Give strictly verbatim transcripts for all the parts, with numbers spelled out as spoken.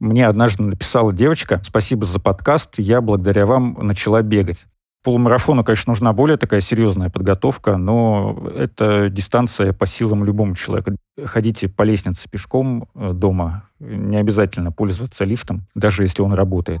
Мне однажды написала девочка: «Спасибо за подкаст, я благодаря вам начала бегать». Полумарафону, конечно, нужна более такая серьезная подготовка, но это дистанция по силам любому человеку. Ходите по лестнице пешком дома, не обязательно пользоваться лифтом, даже если он работает.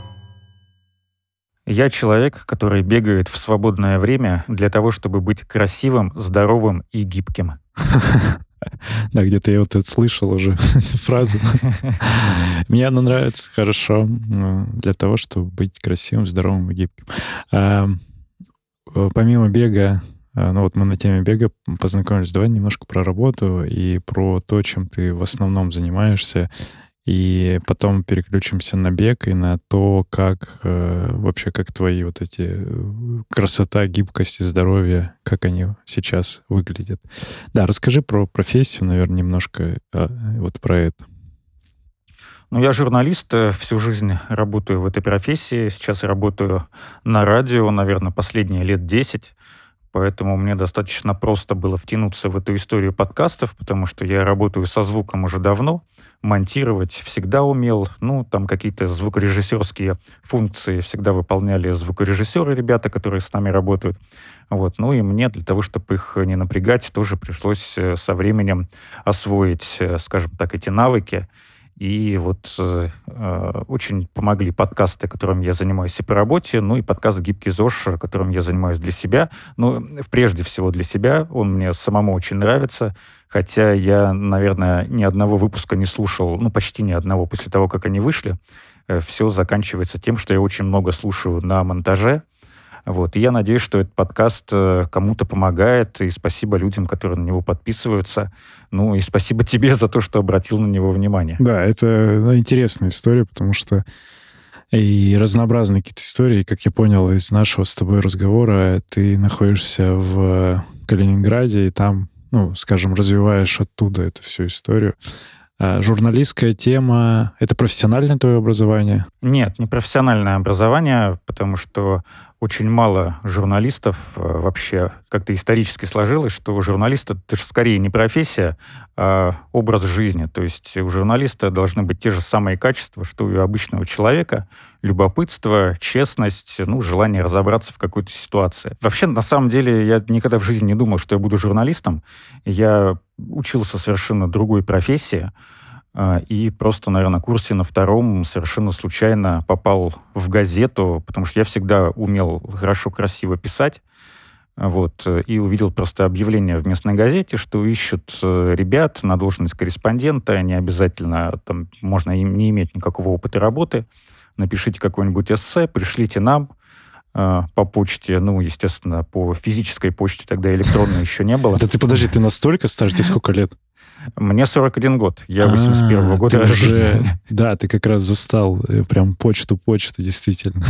Я человек, который бегает в свободное время для того, чтобы быть красивым, здоровым и гибким. Да, где-то я вот это слышал уже, эту фразу. Мне она нравится, хорошо. Для того, чтобы быть красивым, здоровым и гибким. Помимо бега, ну вот мы на теме бега познакомились. Давай немножко про работу и про то, чем ты в основном занимаешься. И потом переключимся на бег и на то, как э, вообще, как твои вот эти красота, гибкость и здоровье, как они сейчас выглядят. Да, расскажи про профессию, наверное, немножко э, вот про это. Ну, я журналист, всю жизнь работаю в этой профессии. Сейчас работаю на радио, наверное, последние лет десять. Поэтому мне достаточно просто было втянуться в эту историю подкастов, потому что я работаю со звуком уже давно, монтировать всегда умел, ну, там какие-то звукорежиссерские функции всегда выполняли звукорежиссеры, ребята, которые с нами работают. Вот. Ну и мне для того, чтобы их не напрягать, тоже пришлось со временем освоить, скажем так, эти навыки. И вот э, очень помогли подкасты, которым я занимаюсь и по работе, ну и подкаст «Гибкий ЗОЖ», которым я занимаюсь для себя. Ну, прежде всего для себя. Он мне самому очень нравится. Хотя я, наверное, ни одного выпуска не слушал, ну, почти ни одного после того, как они вышли. Все заканчивается тем, что я очень много слушаю на монтаже. Вот. И я надеюсь, что этот подкаст кому-то помогает, и спасибо людям, которые на него подписываются. Ну, и спасибо тебе за то, что обратил на него внимание. Да, это ну, интересная история, потому что и разнообразные какие-то истории. Как я понял из нашего с тобой разговора, ты находишься в Калининграде, и там, ну, скажем, развиваешь оттуда эту всю историю. Журналистская тема — это профессиональное твое образование? Нет, не профессиональное образование, потому что очень мало журналистов вообще. Как-то исторически сложилось, что журналист — это же скорее не профессия, а образ жизни. То есть у журналиста должны быть те же самые качества, что и у обычного человека. Любопытство, честность, ну, желание разобраться в какой-то ситуации. Вообще, на самом деле, я никогда в жизни не думал, что я буду журналистом. Я учился совершенно другой профессии. И просто, наверное, на курсе на втором совершенно случайно попал в газету, потому что я всегда умел хорошо, красиво писать. Вот, и увидел просто объявление в местной газете, что ищут ребят на должность корреспондента. Не обязательно, там, можно им не иметь никакого опыта работы. Напишите какое-нибудь эссе, пришлите нам по почте, ну, естественно, по физической почте, тогда электронной еще не было. Да ты подожди, ты настолько стар, тебе сколько лет? Мне сорок один год, я восемьдесят первого года рождения. Да, ты как раз застал прям почту-почту, действительно.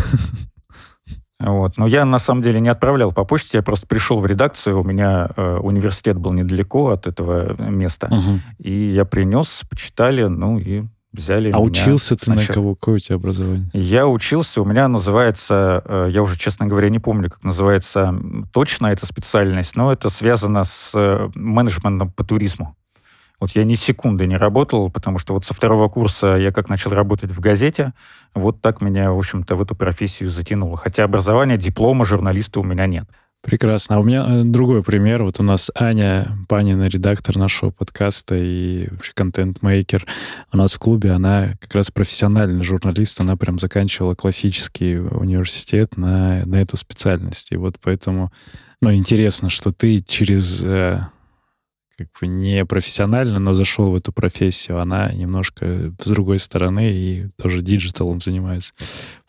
Вот. Но я, на самом деле, не отправлял по почте, я просто пришел в редакцию, у меня э, университет был недалеко от этого места, угу. И я принес, почитали, ну, и взяли а меня. А учился ты на кого? Какое у тебя образование? Я учился, у меня называется, э, я уже, честно говоря, не помню, как называется точно эта специальность, но это связано с э, менеджментом по туризму. Вот я ни секунды не работал, потому что вот со второго курса я как начал работать в газете, вот так меня, в общем-то, в эту профессию затянуло. Хотя образования, диплома журналиста у меня нет. Прекрасно. А у меня другой пример. Вот у нас Аня Панина, редактор нашего подкаста и вообще контент-мейкер. У нас в клубе она как раз профессиональный журналист. Она прям заканчивала классический университет на, на эту специальность. И вот поэтому, ну, интересно, что ты через... как бы не профессионально, но зашел в эту профессию. Она немножко с другой стороны и тоже диджиталом занимается.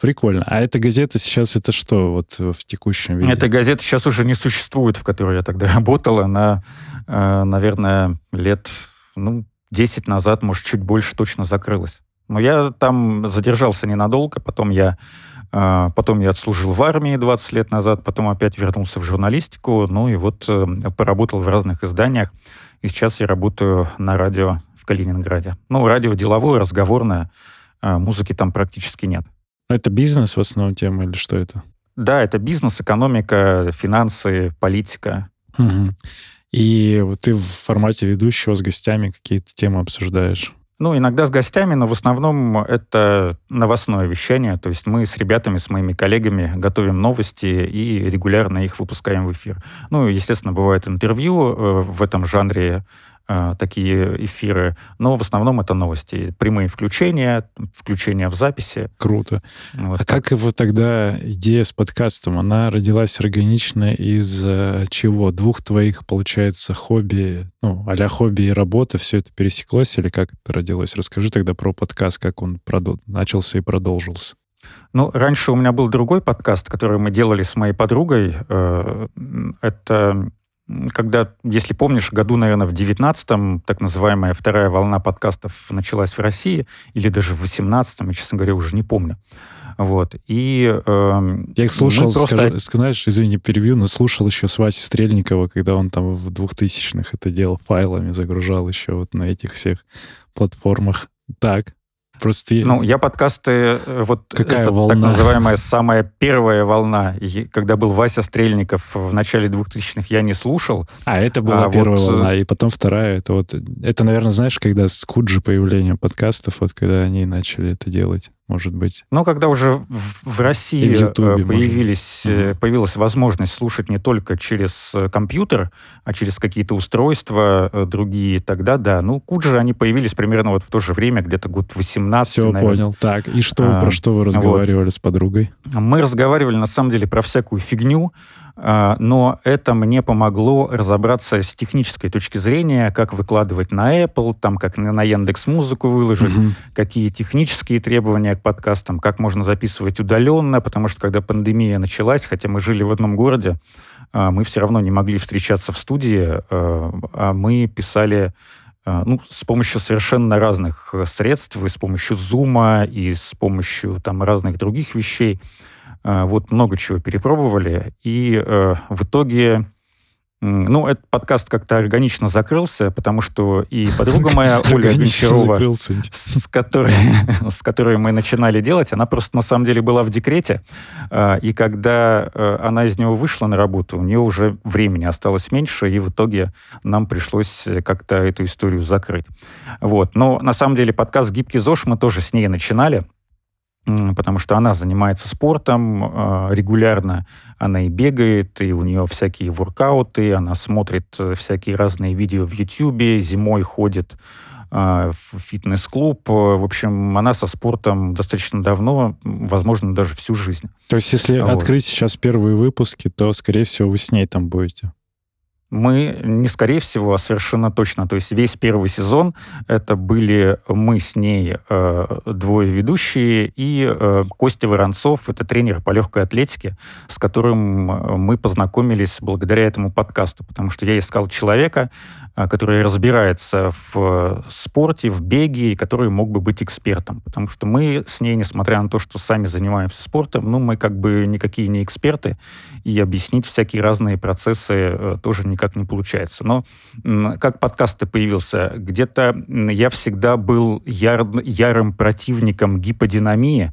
Прикольно. А эта газета сейчас это что вот в текущем виде? Эта газета сейчас уже не существует, в которой я тогда работал. Она, наверное, лет ну, десять назад, может, чуть больше точно закрылась. Но я там задержался ненадолго, потом я, э, потом я отслужил в армии двадцать лет назад, потом опять вернулся в журналистику, ну и вот э, поработал в разных изданиях, и сейчас я работаю на радио в Калининграде. Ну, радио деловое, разговорное, э, музыки там практически нет. Это бизнес в основном тема или что это? Да, это бизнес, экономика, финансы, политика. Угу. И ты в формате ведущего с гостями какие-то темы обсуждаешь? Ну, иногда с гостями, но в основном это новостное вещание. То есть мы с ребятами, с моими коллегами готовим новости и регулярно их выпускаем в эфир. Ну, естественно, бывают интервью в этом жанре, такие эфиры, но в основном это новости. Прямые включения, включения в записи. Круто. Вот а так. Как его тогда идея с подкастом? Она родилась органично из чего? Двух твоих, получается, хобби, ну, а-ля хобби и работа, все это пересеклось или как это родилось? Расскажи тогда про подкаст, как он продол- начался и продолжился. Ну, раньше у меня был другой подкаст, который мы делали с моей подругой. Это... Когда, если помнишь, году, наверное, в девятнадцатом так называемая вторая волна подкастов началась в России, или даже в восемнадцатом, я, честно говоря, уже не помню. Вот. И, э, я их слушал, просто... скажи, знаешь, извини, перебью, но слушал еще с Васей Стрельникова, когда он там в двухтысячных это делал, файлами загружал еще вот на этих всех платформах. Так. Просто... Ну, я подкасты, вот какая это волна? Так называемая самая первая волна, и, когда был Вася Стрельников в начале двухтысячных, я не слушал. А это была а первая вот... волна, и потом вторая. Это, вот, это, наверное, знаешь, когда с Куджи появлением подкастов, вот когда они начали это делать, может быть. Ну, когда уже в России в Ютубе, появились, может. появилась возможность слушать не только через компьютер, а через какие-то устройства другие, тогда да. Ну, Куджи, они появились примерно вот в то же время, где-то год восемнадцатый. Все, наверное. Понял. Так, и что, а, про что вы разговаривали вот. С подругой? Мы разговаривали, на самом деле, про всякую фигню, но это мне помогло разобраться с технической точки зрения, как выкладывать на Apple, там, как на Яндекс.Музыку выложить, угу. какие технические требования к подкастам, как можно записывать удаленно, потому что, когда пандемия началась, хотя мы жили в одном городе, мы все равно не могли встречаться в студии, а мы писали... Ну, с помощью совершенно разных средств, и с помощью Zoom, и с помощью там разных других вещей. Вот много чего перепробовали. И э, в итоге... Ну, этот подкаст как-то органично закрылся, потому что и подруга моя, Оля Гончарова, с которой, с которой мы начинали делать, она просто на самом деле была в декрете, и когда она из него вышла на работу, у нее уже времени осталось меньше, и в итоге нам пришлось как-то эту историю закрыть. Вот. Но на самом деле подкаст «Гибкий ЗОЖ» мы тоже с ней начинали, потому что она занимается спортом регулярно, она и бегает, и у нее всякие воркауты, она смотрит всякие разные видео в Ютьюбе, зимой ходит в фитнес-клуб. В общем, она со спортом достаточно давно, возможно, даже всю жизнь. То есть, если вот. Открыть сейчас первые выпуски, то, скорее всего, вы с ней там будете? Мы, не скорее всего, а совершенно точно. То есть весь первый сезон это были мы с ней, э, двое ведущие, и э, Костя Воронцов, это тренер по легкой атлетике, с которым мы познакомились благодаря этому подкасту, потому что я искал человека, который разбирается в спорте, в беге, и который мог бы быть экспертом. Потому что мы с ней, несмотря на то, что сами занимаемся спортом, ну, мы как бы никакие не эксперты, и объяснить всякие разные процессы тоже никак как не получается. Но как подкаст-то появился? Где-то я всегда был яр, ярым противником гиподинамии,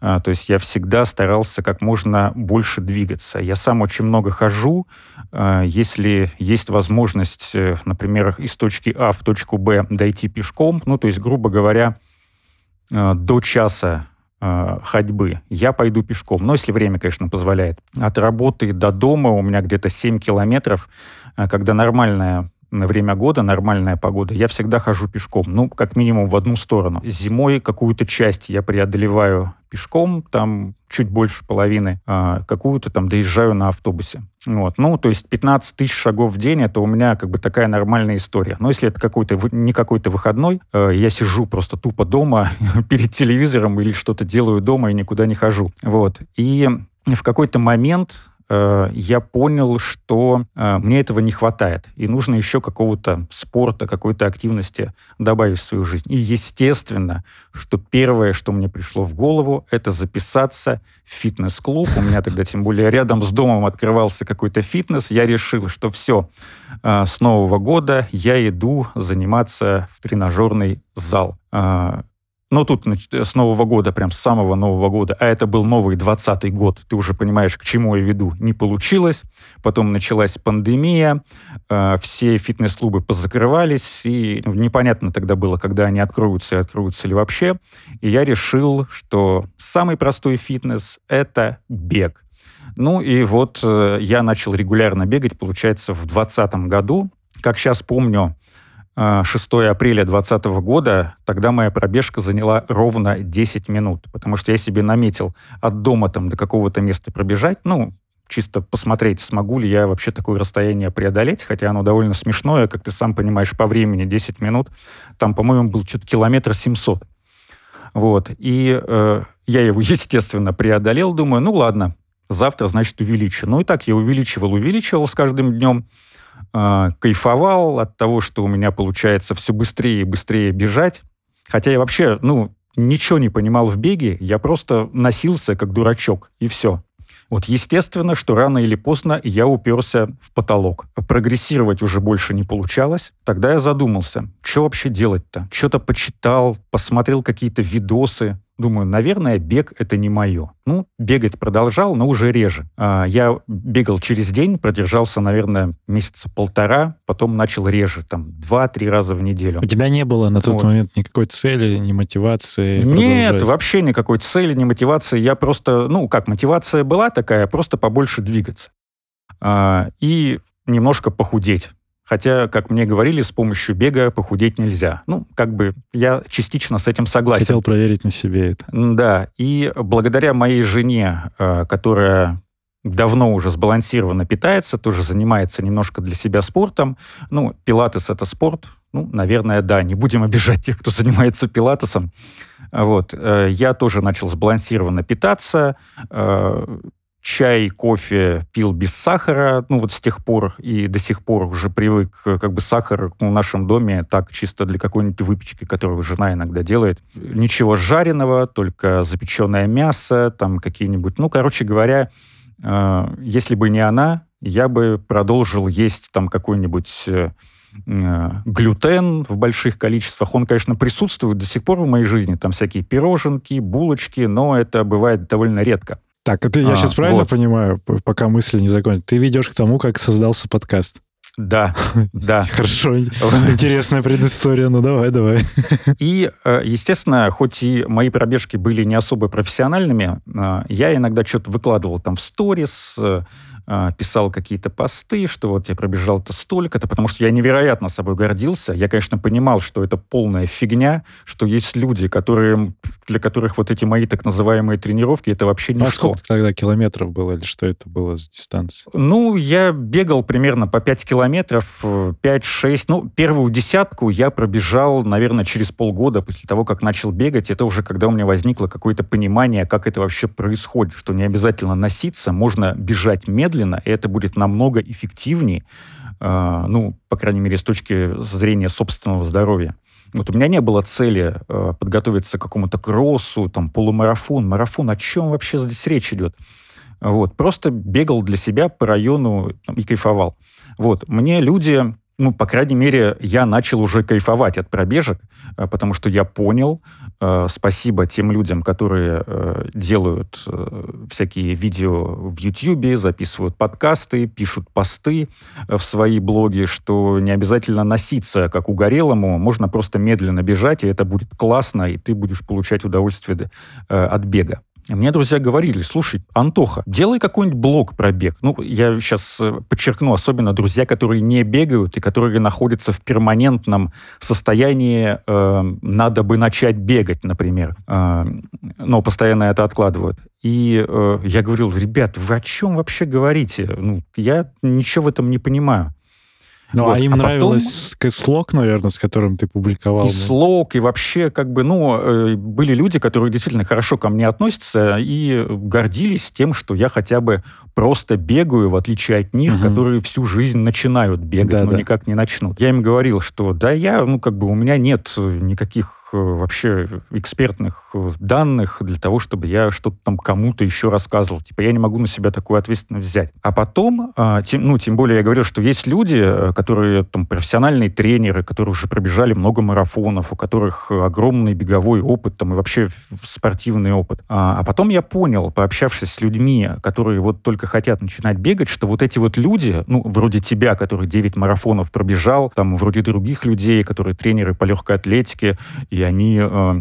то есть я всегда старался как можно больше двигаться. Я сам очень много хожу. Если есть возможность, например, из точки А в точку Б дойти пешком, ну, то есть, грубо говоря, до часа ходьбы. Я пойду пешком. Но если время, конечно, позволяет. От работы до дома у меня где-то семь километров, когда нормальное время года, нормальная погода, я всегда хожу пешком. Ну, как минимум в одну сторону. Зимой какую-то часть я преодолеваю пешком, там чуть больше половины, а какую-то там доезжаю на автобусе. Вот. Ну, то есть пятнадцать тысяч шагов в день, это у меня как бы такая нормальная история. Но если это какой-то, не какой-то выходной, я сижу просто тупо дома перед телевизором или что-то делаю дома и никуда не хожу. Вот. И в какой-то момент я понял, что мне этого не хватает, и нужно еще какого-то спорта, какой-то активности добавить в свою жизнь. И естественно, что первое, что мне пришло в голову, это записаться в фитнес-клуб. У меня тогда, тем более, рядом с домом открывался какой-то фитнес. Я решил, что все, с Нового года я иду заниматься в тренажерный зал. Но тут с Нового года, прям с самого Нового года, а это был новый двадцатый год, ты уже понимаешь, к чему я веду, не получилось. Потом началась пандемия, все фитнес-клубы позакрывались, и непонятно тогда было, когда они откроются и откроются ли вообще. И я решил, что самый простой фитнес – это бег. Ну и вот я начал регулярно бегать, получается, в двадцатом году. Как сейчас помню, шестого апреля двадцатого года, тогда моя пробежка заняла ровно десять минут, потому что я себе наметил от дома там до какого-то места пробежать, ну, чисто посмотреть, смогу ли я вообще такое расстояние преодолеть, хотя оно довольно смешное, как ты сам понимаешь, по времени десять минут, там, по-моему, был что-то километр семьсот. Вот, и э, я его, естественно, преодолел, думаю, ну, ладно, завтра, значит, увеличу. Ну, и так я увеличивал, увеличивал с каждым днем, кайфовал от того, что у меня получается все быстрее и быстрее бежать. Хотя я вообще, ну, ничего не понимал в беге, я просто носился как дурачок, и все. Вот естественно, что рано или поздно я уперся в потолок. Прогрессировать уже больше не получалось. Тогда я задумался, что вообще делать-то? Что-то почитал, посмотрел какие-то видосы. Думаю, наверное, бег — это не мое. Ну, бегать продолжал, но уже реже. Я бегал через день, продержался, наверное, месяца полтора, потом начал реже, там, два-три раза в неделю. У тебя не было на тот вот. момент никакой цели, ни мотивации? Нет, продолжать? Вообще никакой цели, ни мотивации. Я просто, ну, как, мотивация была такая, просто побольше двигаться. И немножко похудеть. Хотя, как мне говорили, с помощью бега похудеть нельзя. Ну, как бы я частично с этим согласен. Хотел проверить на себе это. Да, и благодаря моей жене, которая давно уже сбалансированно питается, тоже занимается немножко для себя спортом. Ну, пилатес — это спорт. Ну, наверное, да, не будем обижать тех, кто занимается пилатесом. Вот. Я тоже начал сбалансированно питаться, чай, кофе пил без сахара, ну вот с тех пор и до сих пор уже привык, как бы сахар ну, в нашем доме так чисто для какой-нибудь выпечки, которую жена иногда делает. Ничего жареного, только запеченное мясо, там какие-нибудь... Ну, короче говоря, э, если бы не она, я бы продолжил есть там какой-нибудь... Э, глютен в больших количествах. Он, конечно, присутствует до сих пор в моей жизни. Там всякие пироженки, булочки, но это бывает довольно редко. Так, а ты, я а, сейчас правильно вот. понимаю, пока мысль не закончится, ты ведешь к тому, как создался подкаст? Да, да. Хорошо, интересная предыстория, ну давай, давай. И, естественно, хоть и мои пробежки были не особо профессиональными, я иногда что-то выкладывал там в сторис, писал какие-то посты, что вот я пробежал-то столько-то, потому что я невероятно собой гордился. Я, конечно, понимал, что это полная фигня, что есть люди, которые, для которых вот эти мои так называемые тренировки, это вообще ничто. А сколько тогда километров было, или что это было за дистанция? Ну, я бегал примерно по пять километров, пять-шесть. Ну, первую десятку я пробежал, наверное, через полгода после того, как начал бегать. Это уже когда у меня возникло какое-то понимание, как это вообще происходит, что не обязательно носиться, можно бежать медленно, и это будет намного эффективнее, э, ну, по крайней мере, с точки зрения собственного здоровья. Вот у меня не было цели э, подготовиться к какому-то кроссу, там, полумарафон, марафон. О чем вообще здесь речь идет? Вот, просто бегал для себя по району там, и кайфовал. Вот, мне люди... Ну, по крайней мере, я начал уже кайфовать от пробежек, потому что я понял, э, спасибо тем людям, которые э, делают э, всякие видео в Ютьюбе, записывают подкасты, пишут посты в свои блоги, что не обязательно носиться, как угорелому, можно просто медленно бежать, и это будет классно, и ты будешь получать удовольствие э, от бега. Мне друзья говорили, слушай, Антоха, делай какой-нибудь блог про бег. Ну, я сейчас подчеркну, особенно друзья, которые не бегают и которые находятся в перманентном состоянии, э, надо бы начать бегать, например, э, но постоянно это откладывают. И э, я говорил, ребят, вы о чем вообще говорите? Ну, я ничего в этом не понимаю. Ну, вот. а им а нравилось потом... слог, наверное, с которым ты публиковал. И да? слог, и вообще, как бы, ну, были люди, которые действительно хорошо ко мне относятся и гордились тем, что я хотя бы просто бегаю, в отличие от них, угу. которые всю жизнь начинают бегать, да, но да. никак не начнут. Я им говорил, что да, я, ну, как бы, у меня нет никаких вообще экспертных данных для того, чтобы я что-то там кому-то еще рассказывал. Типа, я не могу на себя такую ответственность взять. А потом, тем, ну, тем более я говорил, что есть люди, которые там профессиональные тренеры, которые уже пробежали много марафонов, у которых огромный беговой опыт там, и вообще спортивный опыт. А потом я понял, пообщавшись с людьми, которые вот только хотят начинать бегать, что вот эти вот люди, ну, вроде тебя, который девять марафонов пробежал, там, вроде других людей, которые тренеры по легкой атлетике, и И они э,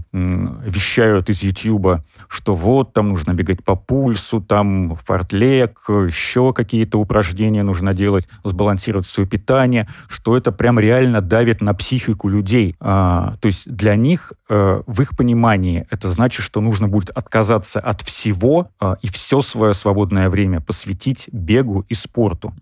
вещают из Ютьюба, что вот, там нужно бегать по пульсу, там фортлег, еще какие-то упражнения нужно делать, сбалансировать свое питание, что это прям реально давит на психику людей. А, то есть для них, э, в их понимании, это значит, что нужно будет отказаться от всего э, и все свое свободное время посвятить бегу и спорту.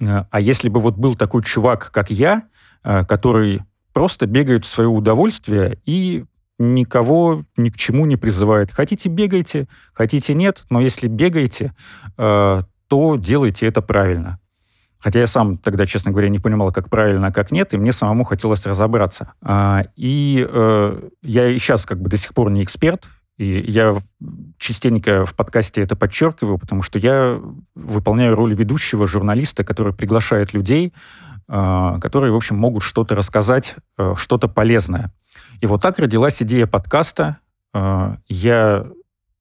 А если бы вот был такой чувак, как я, э, который... просто бегают в свое удовольствие и никого ни к чему не призывает. Хотите, бегайте, хотите, нет, но если бегаете, э, то делайте это правильно. Хотя я сам тогда, честно говоря, не понимал, как правильно, а как нет, и мне самому хотелось разобраться. А, и э, я и сейчас как бы до сих пор не эксперт, и я частенько в подкасте это подчеркиваю, потому что я выполняю роль ведущего журналиста, который приглашает людей, которые, в общем, могут что-то рассказать, что-то полезное. И вот так родилась идея подкаста. Я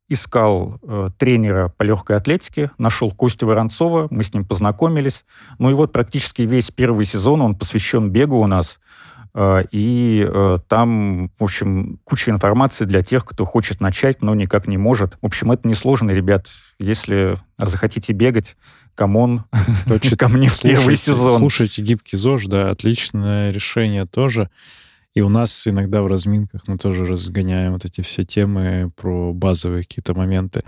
искал тренера по легкой атлетике, нашел Костю Воронцова, мы с ним познакомились. Ну и вот практически весь первый сезон он посвящен бегу у нас. И там, в общем, куча информации для тех, кто хочет начать, но никак не может. В общем, это несложно, ребят. Если захотите бегать, камон, ко мне в первый сезон. Слушайте «Гибкий ЗОЖ», да, отличное решение тоже. И у нас иногда в разминках мы тоже разгоняем вот эти все темы про базовые какие-то моменты.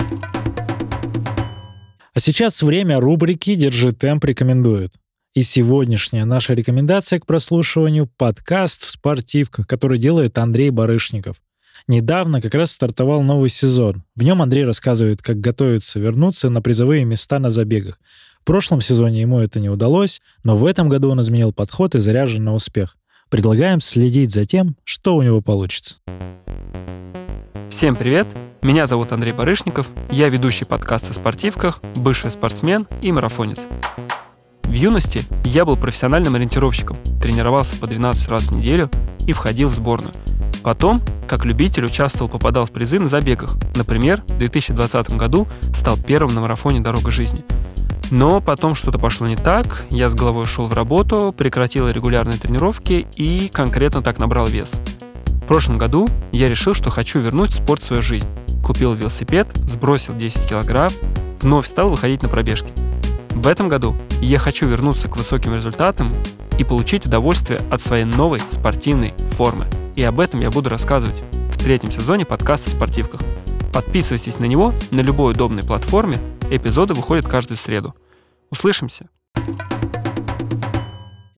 А сейчас время рубрики «Держи темп» рекомендует. И сегодняшняя наша рекомендация к прослушиванию — подкаст «В спортивках», который делает Андрей Барышников. Недавно как раз стартовал новый сезон. В нем Андрей рассказывает, как готовится вернуться на призовые места на забегах. В прошлом сезоне ему это не удалось, но в этом году он изменил подход и заряжен на успех. Предлагаем следить за тем, что у него получится. Всем привет! Меня зовут Андрей Барышников, я ведущий подкаста «В спортивках», бывший спортсмен и марафонец. В юности я был профессиональным ориентировщиком, тренировался по двенадцать раз в неделю и входил в сборную. Потом, как любитель, участвовал, попадал в призы на забегах. Например, в две тысячи двадцатом году стал первым на марафоне «Дорога жизни». Но потом что-то пошло не так, я с головой ушел в работу, прекратил регулярные тренировки и конкретно так набрал вес. В прошлом году я решил, что хочу вернуть спорт в свою жизнь. Купил велосипед, сбросил десять килограмм, вновь стал выходить на пробежки. В этом году я хочу вернуться к высоким результатам и получить удовольствие от своей новой спортивной формы. И об этом я буду рассказывать в третьем сезоне подкаста «В спортивках». Подписывайтесь на него на любой удобной платформе. Эпизоды выходят каждую среду. Услышимся!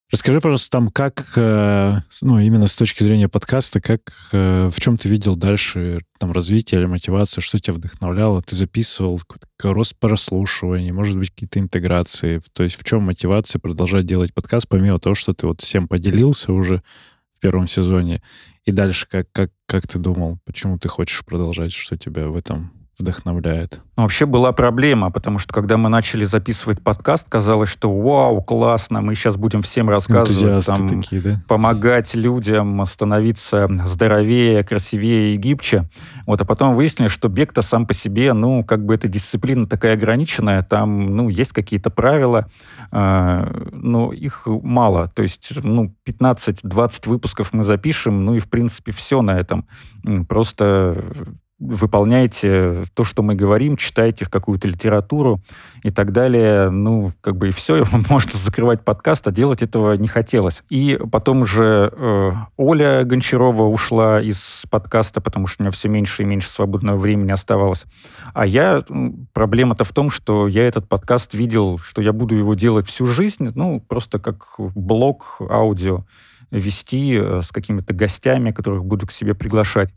Расскажи, пожалуйста, там, как, ну, именно с точки зрения подкаста, как, в чем ты видел дальше там развитие или мотивацию, что тебя вдохновляло? Ты записывал какой-то рост прослушиваний, может быть, какие-то интеграции? То есть в чем мотивация продолжать делать подкаст, помимо того, что ты вот всем поделился уже в первом сезоне? И дальше как, как, как ты думал, почему ты хочешь продолжать, что тебя в этом вдохновляет? Вообще была проблема, потому что когда мы начали записывать подкаст, казалось, что вау, классно, мы сейчас будем всем рассказывать, там, такие, да? помогать людям становиться здоровее, красивее и гибче. Вот, а потом выяснилось, что бег-то сам по себе, ну, как бы эта дисциплина такая ограниченная, там, ну, есть какие-то правила, э, но их мало. То есть, ну, пятнадцать-двадцать выпусков мы запишем, ну, и, в принципе, все на этом. Просто... выполняйте то, что мы говорим, читайте какую-то литературу и так далее. Ну, как бы и все, можно закрывать подкаст, а делать этого не хотелось. И потом уже э, Оля Гончарова ушла из подкаста, потому что у меня все меньше и меньше свободного времени оставалось. А я... Проблема-то в том, что я этот подкаст видел, что я буду его делать всю жизнь, ну, просто как блог аудио вести с какими-то гостями, которых буду к себе приглашать.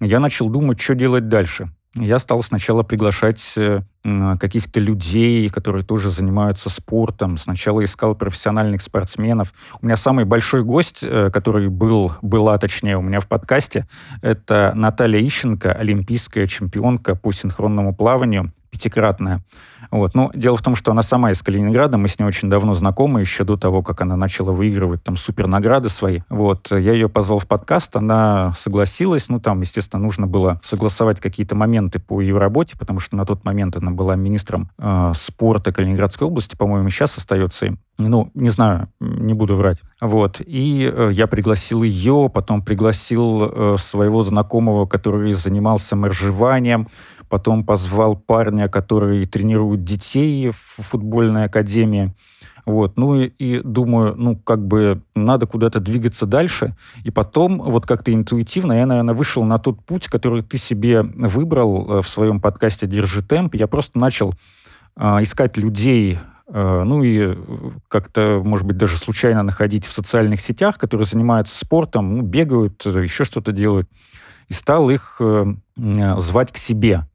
Я начал думать, что делать дальше. Я стал сначала приглашать каких-то людей, которые тоже занимаются спортом. Сначала искал профессиональных спортсменов. У меня самый большой гость, который был, была, точнее, у меня в подкасте, это Наталья Ищенко, олимпийская чемпионка по синхронному плаванию, пятикратная. Вот. Но дело в том, что она сама из Калининграда, мы с ней очень давно знакомы, еще до того, как она начала выигрывать там супернаграды свои. Вот. Я ее позвал в подкаст, она согласилась. Ну, там, естественно, нужно было согласовать какие-то моменты по ее работе, потому что на тот момент она была министром э, спорта Калининградской области, по-моему, сейчас остается им. Ну, не знаю, не буду врать. Вот. И э, я пригласил ее, потом пригласил э, своего знакомого, который занимался моржеванием, потом позвал парня, который тренирует детей в футбольной академии. Вот. Ну и, и думаю, ну как бы надо куда-то двигаться дальше. И потом вот как-то интуитивно я, наверное, вышел на тот путь, который ты себе выбрал в своем подкасте «Держи темп». Я просто начал э, искать людей, э, ну и как-то, может быть, даже случайно находить в социальных сетях, которые занимаются спортом, ну, бегают, еще что-то делают. И стал их э, звать к себе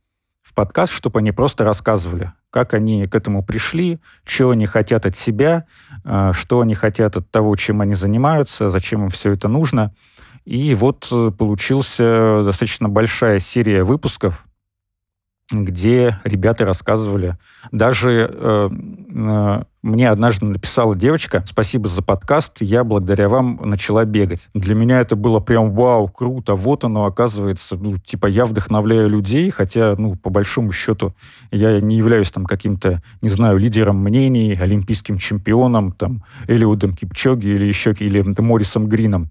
в подкаст, чтобы они просто рассказывали, как они к этому пришли, чего они хотят от себя, э, что они хотят от того, чем они занимаются, зачем им все это нужно. И вот э, получилась достаточно большая серия выпусков, где ребята рассказывали. Даже э, э, мне однажды написала девочка: «Спасибо за подкаст, я благодаря вам начала бегать». Для меня это было прям вау, круто, вот оно, оказывается, ну, типа я вдохновляю людей, хотя, ну, по большому счету, я не являюсь там каким-то, не знаю, лидером мнений, олимпийским чемпионом, там, Элиудом Кипчоги или еще, или Морисом Грином.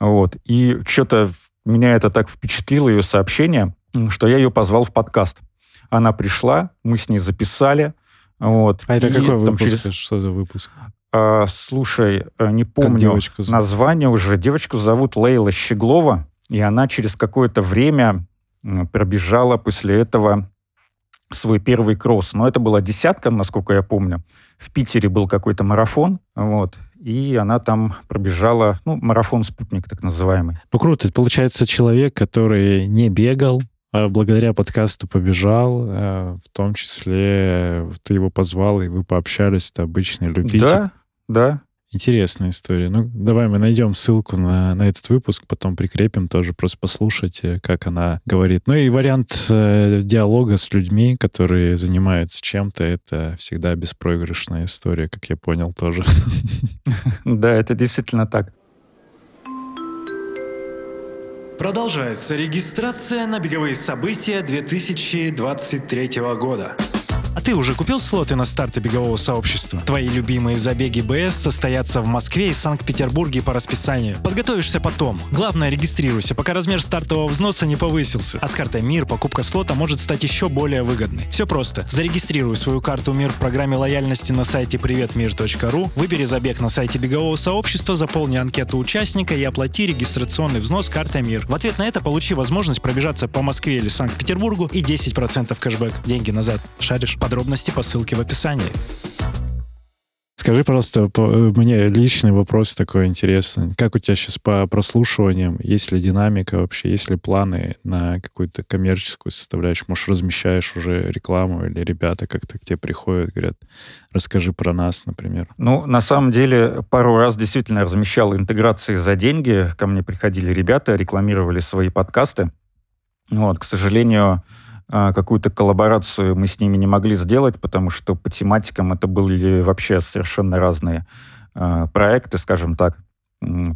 Вот. И что-то меня это так впечатлило, ее сообщение, что я ее позвал в подкаст. Она пришла, мы с ней записали. Вот. А это и какой выпуск? Через... Что за выпуск? А, слушай, не помню название уже. Девочку зовут Лейла Щеглова, и она через какое-то время пробежала после этого свой первый кросс. Но это была десятка, насколько я помню. В Питере был какой-то марафон, вот, и она там пробежала, ну, марафон-спутник так называемый. Ну, круто. Получается, человек, который не бегал, благодаря подкасту побежал, в том числе ты его позвал, и вы пообщались, это обычный любитель. Да, да. Интересная история. Ну, давай мы найдем ссылку на, на этот выпуск, потом прикрепим тоже, просто послушайте, как она говорит. Ну и вариант э, диалога с людьми, которые занимаются чем-то, это всегда беспроигрышная история, как я понял, тоже. Да, это действительно так. Продолжается регистрация на беговые события две тысячи двадцать третьего года. А ты уже купил слоты на старты бегового сообщества? Твои любимые забеги БС состоятся в Москве и Санкт-Петербурге по расписанию. Подготовишься потом. Главное, регистрируйся, пока размер стартового взноса не повысился. А с картой МИР покупка слота может стать еще более выгодной. Все просто. Зарегистрируй свою карту МИР в программе лояльности на сайте привет мир точка ру, выбери забег на сайте бегового сообщества, заполни анкету участника и оплати регистрационный взнос картой МИР. В ответ на это получи возможность пробежаться по Москве или Санкт-Петербургу и десять процентов кэшбэк. Деньги назад. Шаришь? Подробности по ссылке в описании. Скажи, пожалуйста, мне личный вопрос такой интересный. Как у тебя сейчас по прослушиваниям? Есть ли динамика вообще? Есть ли планы на какую-то коммерческую составляющую? Может, размещаешь уже рекламу? Или ребята как-то к тебе приходят, говорят, расскажи про нас, например? Ну, на самом деле, пару раз действительно размещал интеграции за деньги. Ко мне приходили ребята, рекламировали свои подкасты. Вот, к сожалению... Какую-то коллаборацию мы с ними не могли сделать, потому что по тематикам это были вообще совершенно разные э, проекты, скажем так.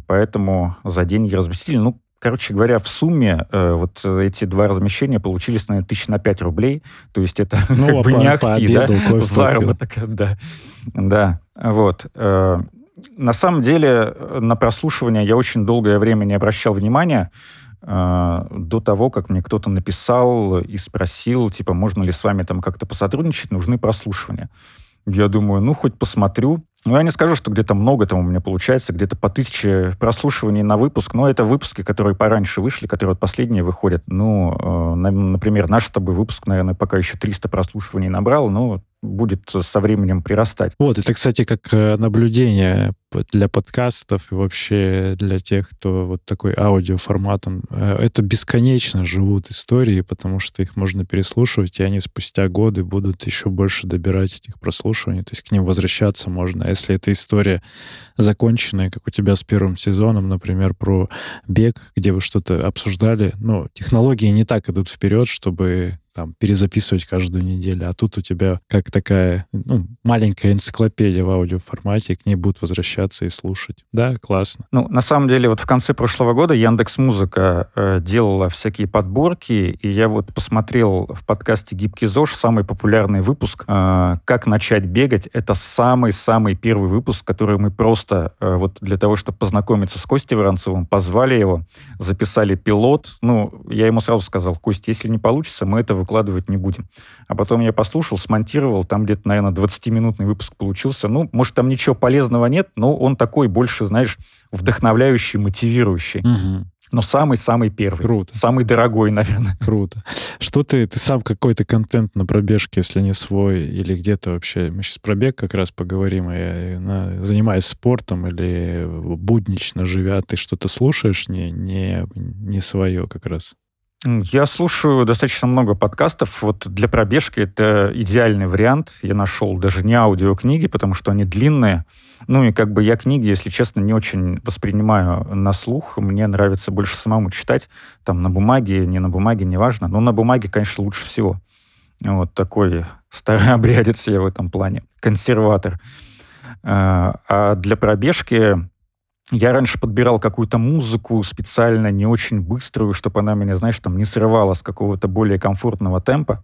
Поэтому за деньги разместили. Ну, короче говоря, в сумме э, вот эти два размещения получились, наверное, тысяч на пять рублей. То есть это ну, как а бы по, не ахти, да? Заработок, да. Да, вот. Э, на самом деле на прослушивание я очень долгое время не обращал внимания. до того, как мне кто-то написал и спросил, типа, можно ли с вами там как-то посотрудничать, нужны прослушивания. Я думаю, ну, хоть посмотрю. Ну, я не скажу, что где-то много там у меня получается, где-то по тысяче прослушиваний на выпуск, но это выпуски, которые пораньше вышли, которые вот последние выходят. Ну, э, например, наш с тобой выпуск, наверное, пока еще триста прослушиваний набрал, но будет со временем прирастать. Вот, это, кстати, как наблюдение для подкастов и вообще для тех, кто вот такой аудиоформатом. Это бесконечно живут истории, потому что их можно переслушивать, и они спустя годы будут еще больше добирать этих прослушиваний, то есть к ним возвращаться можно. Если эта история законченная, как у тебя с первым сезоном, например, про бег, где вы что-то обсуждали, ну, технологии не так идут вперед, чтобы там перезаписывать каждую неделю, а тут у тебя как такая, ну, маленькая энциклопедия в аудиоформате, и к ней будут возвращаться и слушать. Да, классно. Ну, на самом деле, вот в конце прошлого года Яндекс.Музыка э, делала всякие подборки, и я вот посмотрел в подкасте «Гибкий ЗОЖ» самый популярный выпуск э, «Как начать бегать». Это самый-самый первый выпуск, который мы просто э, вот для того, чтобы познакомиться с Костей Воронцовым, позвали его, записали пилот. Ну, я ему сразу сказал: Кость, если не получится, мы это выкладывать не будем. А потом я послушал, смонтировал, там где-то, наверное, двадцатиминутный выпуск получился. Ну, может, там ничего полезного нет, но он такой больше, знаешь, вдохновляющий, мотивирующий. Угу. Но самый-самый первый. Круто. Самый дорогой, наверное. Круто. Что ты, ты сам какой-то контент на пробежке, если не свой, или где-то вообще, мы сейчас про бег как раз поговорим, и на, занимаясь спортом или буднично живя, ты что-то слушаешь, не, не, не свое как раз? Я слушаю достаточно много подкастов. Вот для пробежки это идеальный вариант. Я нашел даже не аудиокниги, потому что они длинные. Ну и как бы я книги, если честно, не очень воспринимаю на слух. Мне нравится больше самому читать. Там на бумаге, не на бумаге, неважно. Но на бумаге, конечно, лучше всего. Вот такой старообрядец я в этом плане. Консерватор. А для пробежки... Я раньше подбирал какую-то музыку специально не очень быструю, чтобы она меня, знаешь, там не срывала с какого-то более комфортного темпа.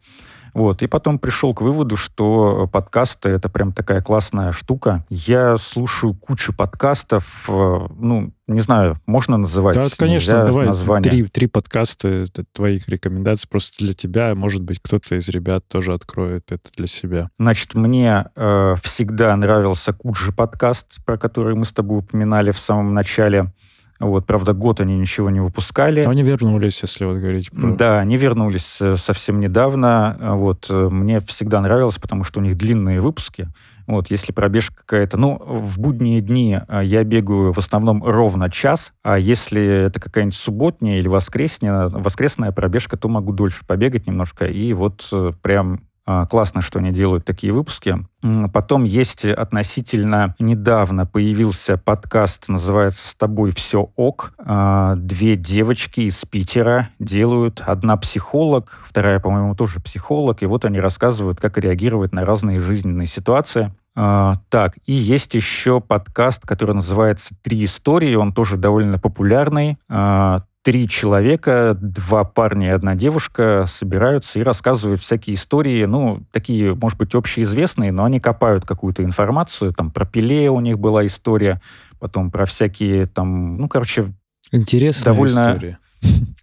Вот. И потом пришел к выводу, что подкасты — это прям такая классная штука. Я слушаю кучу подкастов, ну, не знаю, можно называть? Да, конечно, давай три, три подкаста твоих рекомендаций просто для тебя. Может быть, кто-то из ребят тоже откроет это для себя. Значит, мне э, всегда нравился Куджи подкаст, про который мы с тобой упоминали в самом начале. Вот, правда, год они ничего не выпускали. Но они вернулись, если вот говорить про... Да, они вернулись совсем недавно. Вот, мне всегда нравилось, потому что у них длинные выпуски. Вот, если пробежка какая-то... Ну, в будние дни я бегаю в основном ровно час, а если это какая-нибудь субботняя или воскресная, воскресная пробежка, то могу дольше побегать немножко. И вот прям... Классно, что они делают такие выпуски. Потом есть относительно недавно появился подкаст, называется «С тобой все ок». Две девочки из Питера делают. Одна психолог, вторая, по-моему, тоже психолог. И вот они рассказывают, как реагировать на разные жизненные ситуации. Так, и есть еще подкаст, который называется «Три истории». Он тоже довольно популярный. Три человека, два парня и одна девушка собираются и рассказывают всякие истории, ну, такие, может быть, общеизвестные, но они копают какую-то информацию, там, про Пеле у них была история, потом про всякие, там, ну, короче... Интересная довольно... история.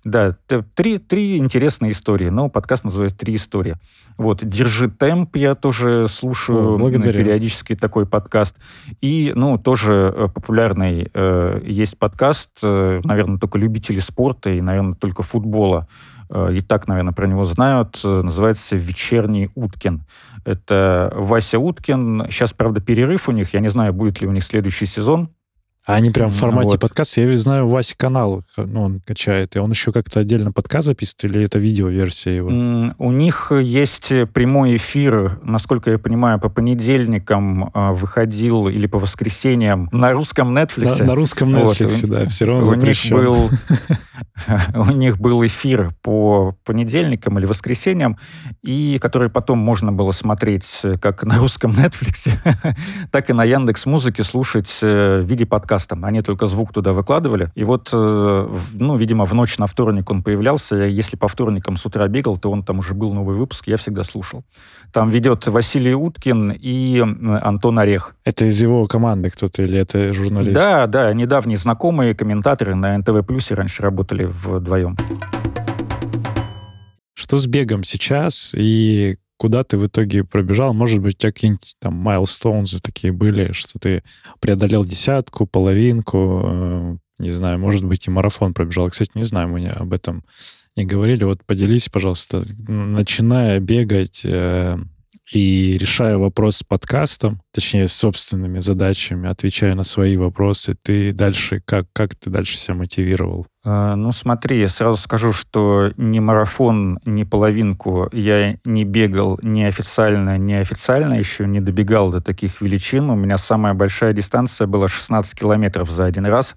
Да, три, три интересные истории, но подкаст называется «Три истории». Вот, «Держи темп» я тоже слушаю, ну, периодически такой подкаст. И, ну, тоже популярный э, есть подкаст, э, наверное, только любители спорта и, наверное, только футбола. Э, и так, наверное, про него знают. Э, называется «Вечерний Уткин». Это Вася Уткин. Сейчас, правда, перерыв у них. Я не знаю, будет ли у них следующий сезон. А они прям в формате вот. Подкаста. Я знаю, Вася канал, ну, он качает. И он еще как-то отдельно подкаст записывает, или это видеоверсия его? У них есть прямой эфир, насколько я понимаю, по понедельникам выходил, или по воскресеньям, на русском Netflix. На, на русском Netflix, вот. Да, все равно запрещен. У них был, у них был эфир по понедельникам или воскресеньям, и который потом можно было смотреть как на русском Netflix, так и на Яндекс.Музыке слушать в виде подкаста. подкастом. Они только звук туда выкладывали. И вот, ну, видимо, в ночь на вторник он появлялся. Если по вторникам с утра бегал, то он там уже был новый выпуск, я всегда слушал. Там ведет Василий Уткин и Антон Орех. Это из его команды кто-то или это журналист? Да, да, недавние знакомые комментаторы на эн тэ вэ плюс раньше работали вдвоем. Что с бегом сейчас и куда ты в итоге пробежал? Может быть, у тебя какие-нибудь там майлстоунзы такие были, что ты преодолел десятку, половинку, не знаю, может быть, и марафон пробежал. Кстати, не знаю, мы об этом не говорили. Вот поделись, пожалуйста, начиная бегать э, и решая вопрос с подкастом, точнее, с собственными задачами, отвечая на свои вопросы, ты дальше, как, как ты дальше себя мотивировал? Ну, смотри, я сразу скажу, что ни марафон, ни половинку я не бегал ни официально, ни официально, еще не добегал до таких величин. У меня самая большая дистанция была шестнадцать километров за один раз,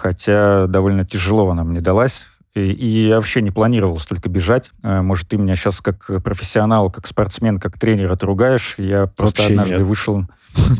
хотя довольно тяжело она мне далась. И я вообще не планировал столько бежать. Может, ты меня сейчас как профессионал, как спортсмен, как тренер отругаешь. Я просто вообще однажды нет. вышел...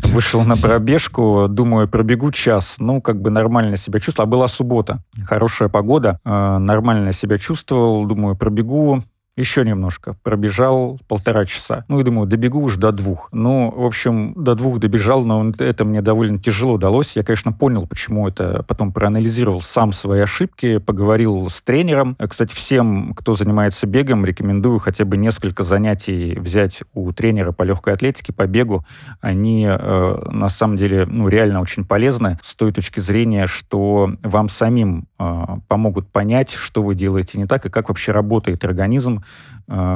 Вышел на пробежку, думаю, пробегу час. Ну, как бы нормально себя чувствовал. А была суббота, хорошая погода. Э, нормально себя чувствовал. Думаю, пробегу еще немножко. Пробежал полтора часа. Ну, и думаю, добегу уж до двух. Ну, в общем, до двух добежал, но это мне довольно тяжело далось. Я, конечно, понял, почему это. Потом проанализировал сам свои ошибки, поговорил с тренером. Кстати, всем, кто занимается бегом, рекомендую хотя бы несколько занятий взять у тренера по легкой атлетике, по бегу. Они, э, на самом деле, ну, реально очень полезны с той точки зрения, что вам самим э, помогут понять, что вы делаете не так и как вообще работает организм,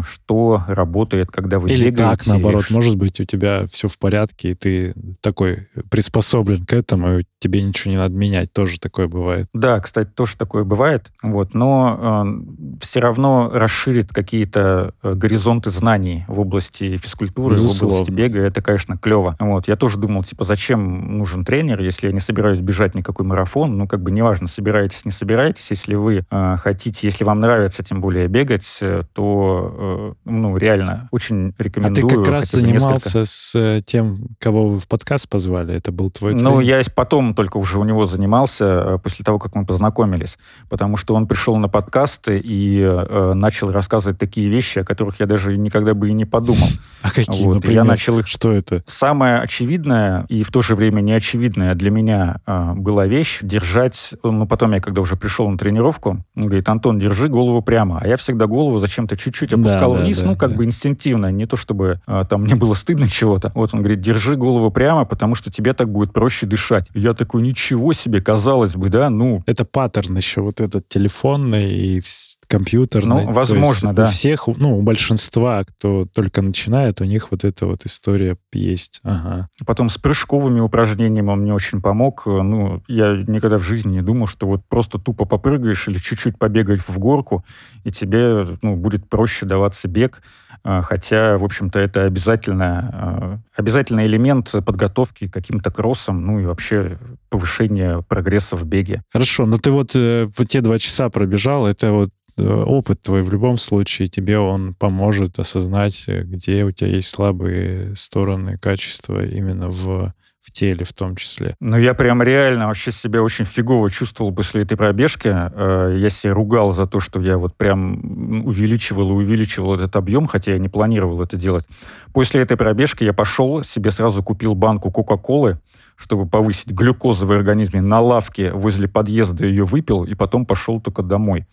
что работает, когда вы или бегаете. Или так, наоборот, или... может быть, у тебя все в порядке, и ты такой приспособлен к этому, и тебе ничего не надо менять. Тоже такое бывает. Да, кстати, тоже такое бывает. Вот, но э, все равно расширит какие-то горизонты знаний в области физкультуры, безусловно, в области бега. Это, конечно, клево. Вот, я тоже думал, типа, зачем нужен тренер, если я не собираюсь бежать никакой марафон. Ну, как бы неважно, собираетесь, не собираетесь. Если вы э, хотите, если вам нравится, тем более, бегать, то то, ну, реально, очень рекомендую. А ты как раз занимался несколько... с тем, кого вы в подкаст позвали? Это был твой тренер? Ну, я потом только уже у него занимался, после того, как мы познакомились. Потому что он пришел на подкаст и э, начал рассказывать такие вещи, о которых я даже никогда бы и не подумал. А какие, вот, например? Я начал их... Что это? Самое очевидное и в то же время неочевидное для меня э, была вещь держать... Ну, потом я, когда уже пришел на тренировку, он говорит, Антон, держи голову прямо. А я всегда голову зачем-то чуть-чуть опускал, да, вниз, да, ну, да, как да. бы инстинктивно, не то чтобы а, там мне было стыдно чего-то. Вот он говорит, держи голову прямо, потому что тебе так будет проще дышать. Я такой, ничего себе, казалось бы, да, ну... Это паттерн еще, вот этот телефонный и компьютерный. Ну, возможно, есть, да. У всех, ну, у большинства, кто только начинает, у них вот эта вот история есть. Ага. Потом с прыжковыми упражнениями он мне очень помог. Ну, я никогда в жизни не думал, что вот просто тупо попрыгаешь или чуть-чуть побегаешь в горку, и тебе, ну, будет проще даваться бег, хотя, в общем-то, это обязательно, обязательный элемент подготовки к каким-то кроссам, ну и вообще повышения прогресса в беге. Хорошо, но ты вот те два часа пробежал, это вот опыт твой в любом случае, тебе он поможет осознать, где у тебя есть слабые стороны, качества именно в... в теле в том числе. Ну, я прям реально вообще себя очень фигово чувствовал после этой пробежки. Я себя ругал за то, что я вот прям увеличивал и увеличивал этот объем, хотя я не планировал это делать. После этой пробежки я пошел, себе сразу купил банку кока-колы, чтобы повысить глюкозу в организме, на лавке возле подъезда ее выпил, и потом пошел только домой.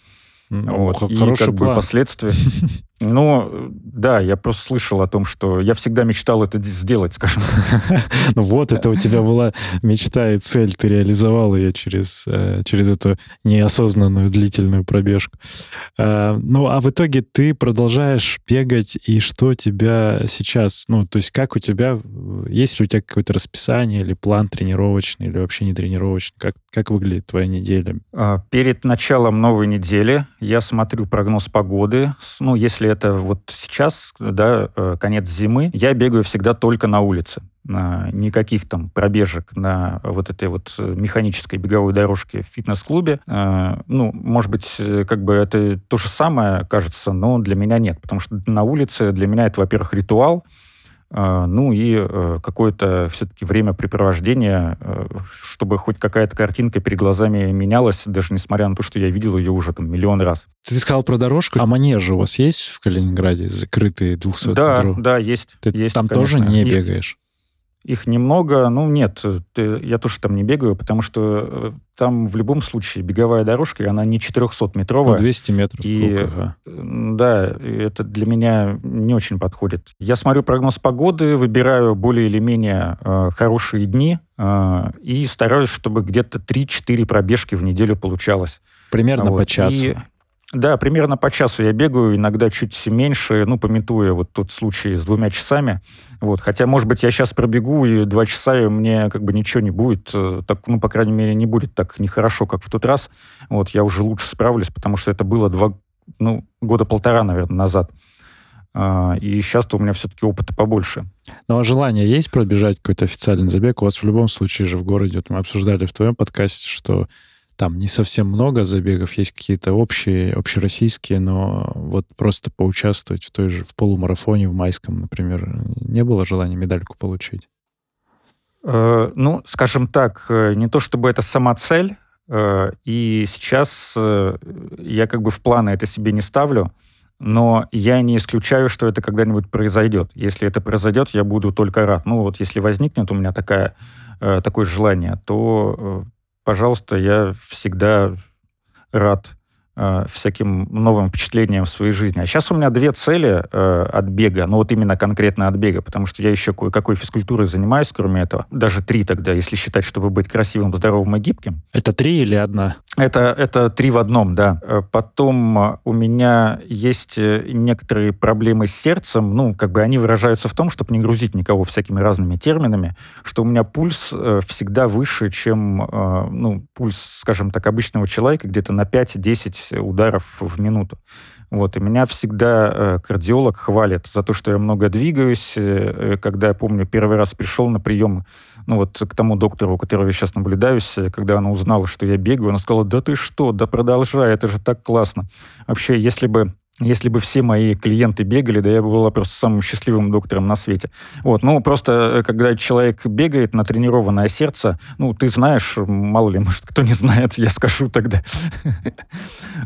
Ну, вот. И как бы последствия... Ну, да, я просто слышал о том, что я всегда мечтал это сделать, скажем так. Ну вот, это у тебя была мечта и цель, ты реализовал ее через, через эту неосознанную длительную пробежку. Ну, а в итоге ты продолжаешь бегать, и что тебя сейчас, ну, то есть как у тебя, есть ли у тебя какое-то расписание или план тренировочный, или вообще не тренировочный? Как, как выглядит твоя неделя? Перед началом новой недели я смотрю прогноз погоды, ну, если это вот сейчас, да, конец зимы, я бегаю всегда только на улице. Никаких там пробежек на вот этой вот механической беговой дорожке в фитнес-клубе. Ну, может быть, как бы это то же самое, кажется, но для меня нет, потому что на улице для меня это, во-первых, ритуал, Ну и какое-то все-таки времяпрепровождение, чтобы хоть какая-то картинка перед глазами менялась, даже несмотря на то, что я видел ее уже там миллион раз. Ты сказал про дорожку. А манежи у вас есть в Калининграде? Закрытые двухсотые? Да, дорог? Да, есть. Ты есть, там конечно. Тоже не их, бегаешь? Их немного. Ну нет, ты, я тоже там не бегаю, потому что там в любом случае беговая дорожка, она не четырехсотметровая. Ну, двести метров. И, круг, ага. Да, это для меня не очень подходит. Я смотрю прогноз погоды, выбираю более или менее э, хорошие дни э, и стараюсь, чтобы где-то три-четыре пробежки в неделю получалось. Примерно вот. По часу. И, да, примерно по часу я бегаю, иногда чуть меньше, ну, памятуя вот тот случай с двумя часами. Вот. Хотя, может быть, я сейчас пробегу, и два часа, и мне как бы ничего не будет. Так, ну, по крайней мере, не будет так нехорошо, как в тот раз. Вот, я уже лучше справлюсь, потому что это было два, ну, года полтора, наверное, назад. И сейчас-то у меня все-таки опыта побольше. Ну, а желание есть пробежать какой-то официальный забег? У вас в любом случае же в городе, вот мы обсуждали в твоем подкасте, что там не совсем много забегов, есть какие-то общие, общероссийские, но вот просто поучаствовать в той же, в полумарафоне в майском, например, не было желания медальку получить? Э, ну, скажем так, не то чтобы это сама цель, э, и сейчас э, я как бы в планы это себе не ставлю, но я не исключаю, что это когда-нибудь произойдет. Если это произойдет, я буду только рад. Ну вот если возникнет у меня такая, э, такое желание, то... Э, пожалуйста, я всегда рад э, всяким новым впечатлениям в своей жизни. А сейчас у меня две цели э, от бега, ну вот именно конкретно от бега, потому что я еще кое-какой физкультурой занимаюсь, кроме этого. Даже три тогда, если считать, чтобы быть красивым, здоровым и гибким. Это три или одна? Это, это три в одном, да. Потом у меня есть некоторые проблемы с сердцем, ну, как бы они выражаются в том, чтобы не грузить никого всякими разными терминами, что у меня пульс всегда выше, чем, ну, пульс, скажем так, обычного человека, где-то на пять-десять ударов в минуту. Вот, и меня всегда кардиолог хвалит за то, что я много двигаюсь. Когда, я помню, первый раз пришел на прием, ну, вот к тому доктору, у которого я сейчас наблюдаюсь, когда она узнала, что я бегаю, она сказала: да ты что, да продолжай, это же так классно. Вообще, если бы, если бы все мои клиенты бегали, да я бы была просто самым счастливым доктором на свете. Вот, ну, просто, когда человек бегает, натренированное сердце, ну, ты знаешь, мало ли, может, кто не знает, я скажу тогда.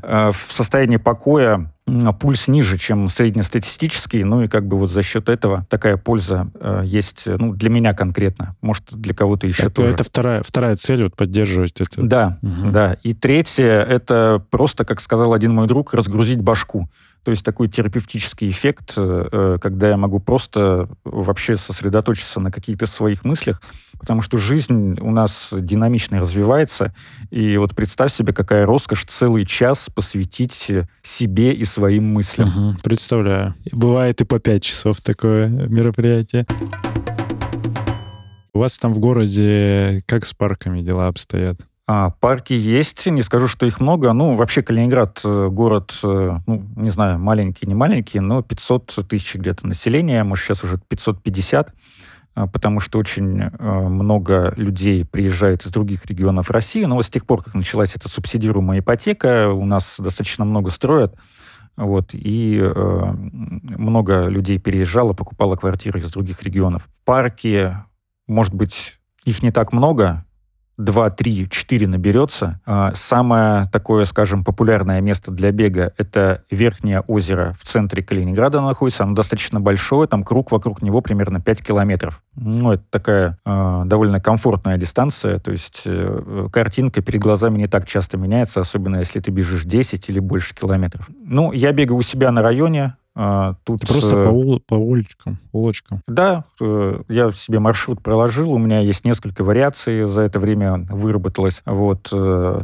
В состоянии покоя пульс ниже, чем среднестатистический, ну, и как бы вот за счет этого такая польза есть, ну, для меня конкретно, может, для кого-то еще тоже. Это вторая, вторая цель, вот, поддерживать это. Да, да. И третье, это просто, как сказал один мой друг, разгрузить башку. То есть такой терапевтический эффект, когда я могу просто вообще сосредоточиться на каких-то своих мыслях, потому что жизнь у нас динамично развивается, и вот представь себе, какая роскошь целый час посвятить себе и своим мыслям. Угу, представляю. Бывает и по пять часов такое мероприятие. У вас там в городе как с парками дела обстоят? А, парки есть, не скажу, что их много. Ну, вообще Калининград город, ну, не знаю, маленький, не маленький, но пятьсот тысяч где-то населения, может, сейчас уже пятьсот пятьдесят, потому что очень много людей приезжает из других регионов России. Но вот с тех пор, как началась эта субсидируемая ипотека, у нас достаточно много строят. Вот, и э, много людей переезжало, покупало квартиры из других регионов. Парки, может быть, их не так много, два, три, четыре наберется. Самое такое, скажем, популярное место для бега — это Верхнее озеро в центре Калининграда находится. Оно достаточно большое, там круг вокруг него примерно пять километров. Ну, это такая э, довольно комфортная дистанция, то есть э, картинка перед глазами не так часто меняется, особенно если ты бежишь десять или больше километров. Ну, я бегаю у себя на районе. Тут просто по, ул... по улочкам, улочкам. Да, я себе маршрут проложил, у меня есть несколько вариаций, за это время выработалось. Вот,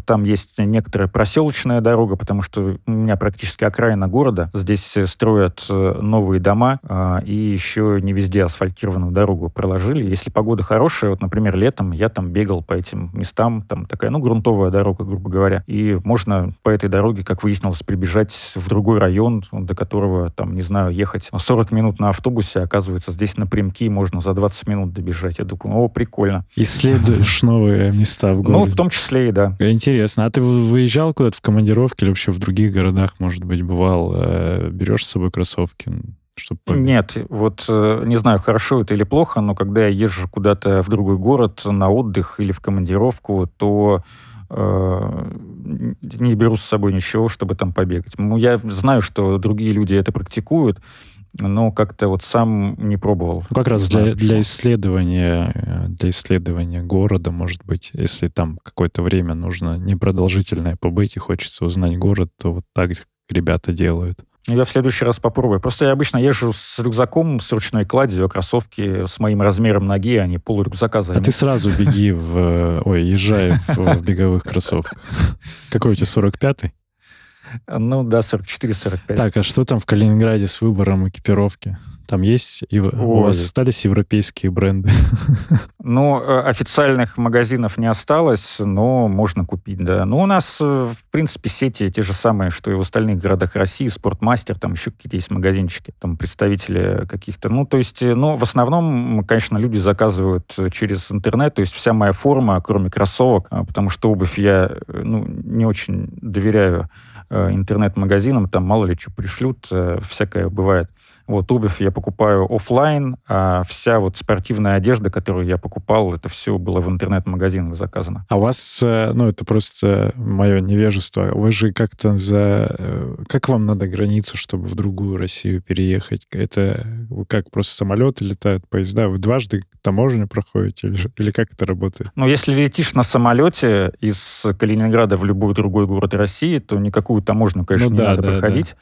там есть некоторая проселочная дорога, потому что у меня практически окраина города. Здесь строят новые дома, и еще не везде асфальтированную дорогу проложили. Если погода хорошая, вот, например, летом я там бегал по этим местам, там такая, ну, грунтовая дорога, грубо говоря, и можно по этой дороге, как выяснилось, прибежать в другой район, до которого... там, не знаю, ехать сорок минут на автобусе, оказывается, здесь напрямки можно за двадцать минут добежать. Я думаю, о, прикольно. Исследуешь новые места в городе. Ну, в том числе и, да. Интересно. А ты выезжал куда-то в командировке или вообще в других городах, может быть, бывал? Берешь с собой кроссовки? чтобы поменять? Нет, вот не знаю, хорошо это или плохо, но когда я езжу куда-то в другой город на отдых или в командировку, то э, не беру с собой ничего, чтобы там побегать. Ну, я знаю, что другие люди это практикуют, но как-то вот сам не пробовал. Ну, как раз для, для, исследования, для исследования города, может быть, если там какое-то время нужно непродолжительное побыть и хочется узнать город, то вот так ребята делают. Я в следующий раз попробую. Просто я обычно езжу с рюкзаком, с ручной кладью, кроссовки с моим размером ноги, а не полурюкзака займут. А ты сразу беги в... Ой, езжай в беговых кроссовках. Какой у тебя сорок пятый? Ну да, сорок четыре сорок пять. Так, а что там в Калининграде с выбором экипировки? Там есть... У вас остались европейские бренды? Ну, официальных магазинов не осталось, но можно купить, да. Но у нас, в принципе, сети те же самые, что и в остальных городах России. Спортмастер, там еще какие-то есть магазинчики, там представители каких-то. Ну, то есть, ну, в основном, конечно, люди заказывают через интернет. То есть вся моя форма, кроме кроссовок, потому что обувь я, ну, не очень доверяю интернет-магазинам, там мало ли что пришлют, всякое бывает. Вот, обувь я покупаю офлайн, а вся вот спортивная одежда, которую я покупал, это все было в интернет-магазинах заказано. А у вас, ну, это просто мое невежество, вы же как-то за... Как вам надо границу, чтобы в другую Россию переехать? Это как, просто самолеты летают, поезда? Вы дважды таможню проходите? Или как это работает? Ну, если летишь на самолете из Калининграда в любой другой город России, то никакую таможню, конечно, ну, не да, надо да, проходить.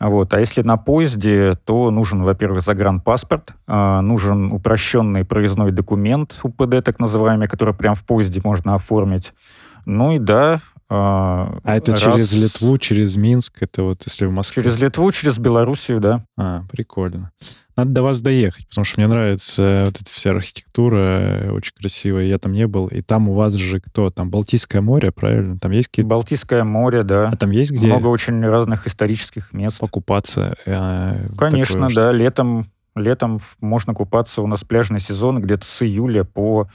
Да. Вот. А если на поезде, то нужен, во-первых, загранпаспорт, э, нужен упрощенный проездной документ, УПД так называемый, который прямо в поезде можно оформить. Ну и да... Э, а это раз... через Литву, через Минск? Это вот если в Москве? Через Литву, через Белоруссию, да. А, прикольно. Надо до вас доехать, потому что мне нравится вот эта вся архитектура, очень красивая. Я там не был. И там у вас же кто? Там Балтийское море, правильно? Там есть какие-то... Балтийское море, да. А там есть где? Много очень разных исторических мест. Покупаться. Конечно, такое, да. Что... Летом, летом можно купаться. У нас пляжный сезон где-то с июля по,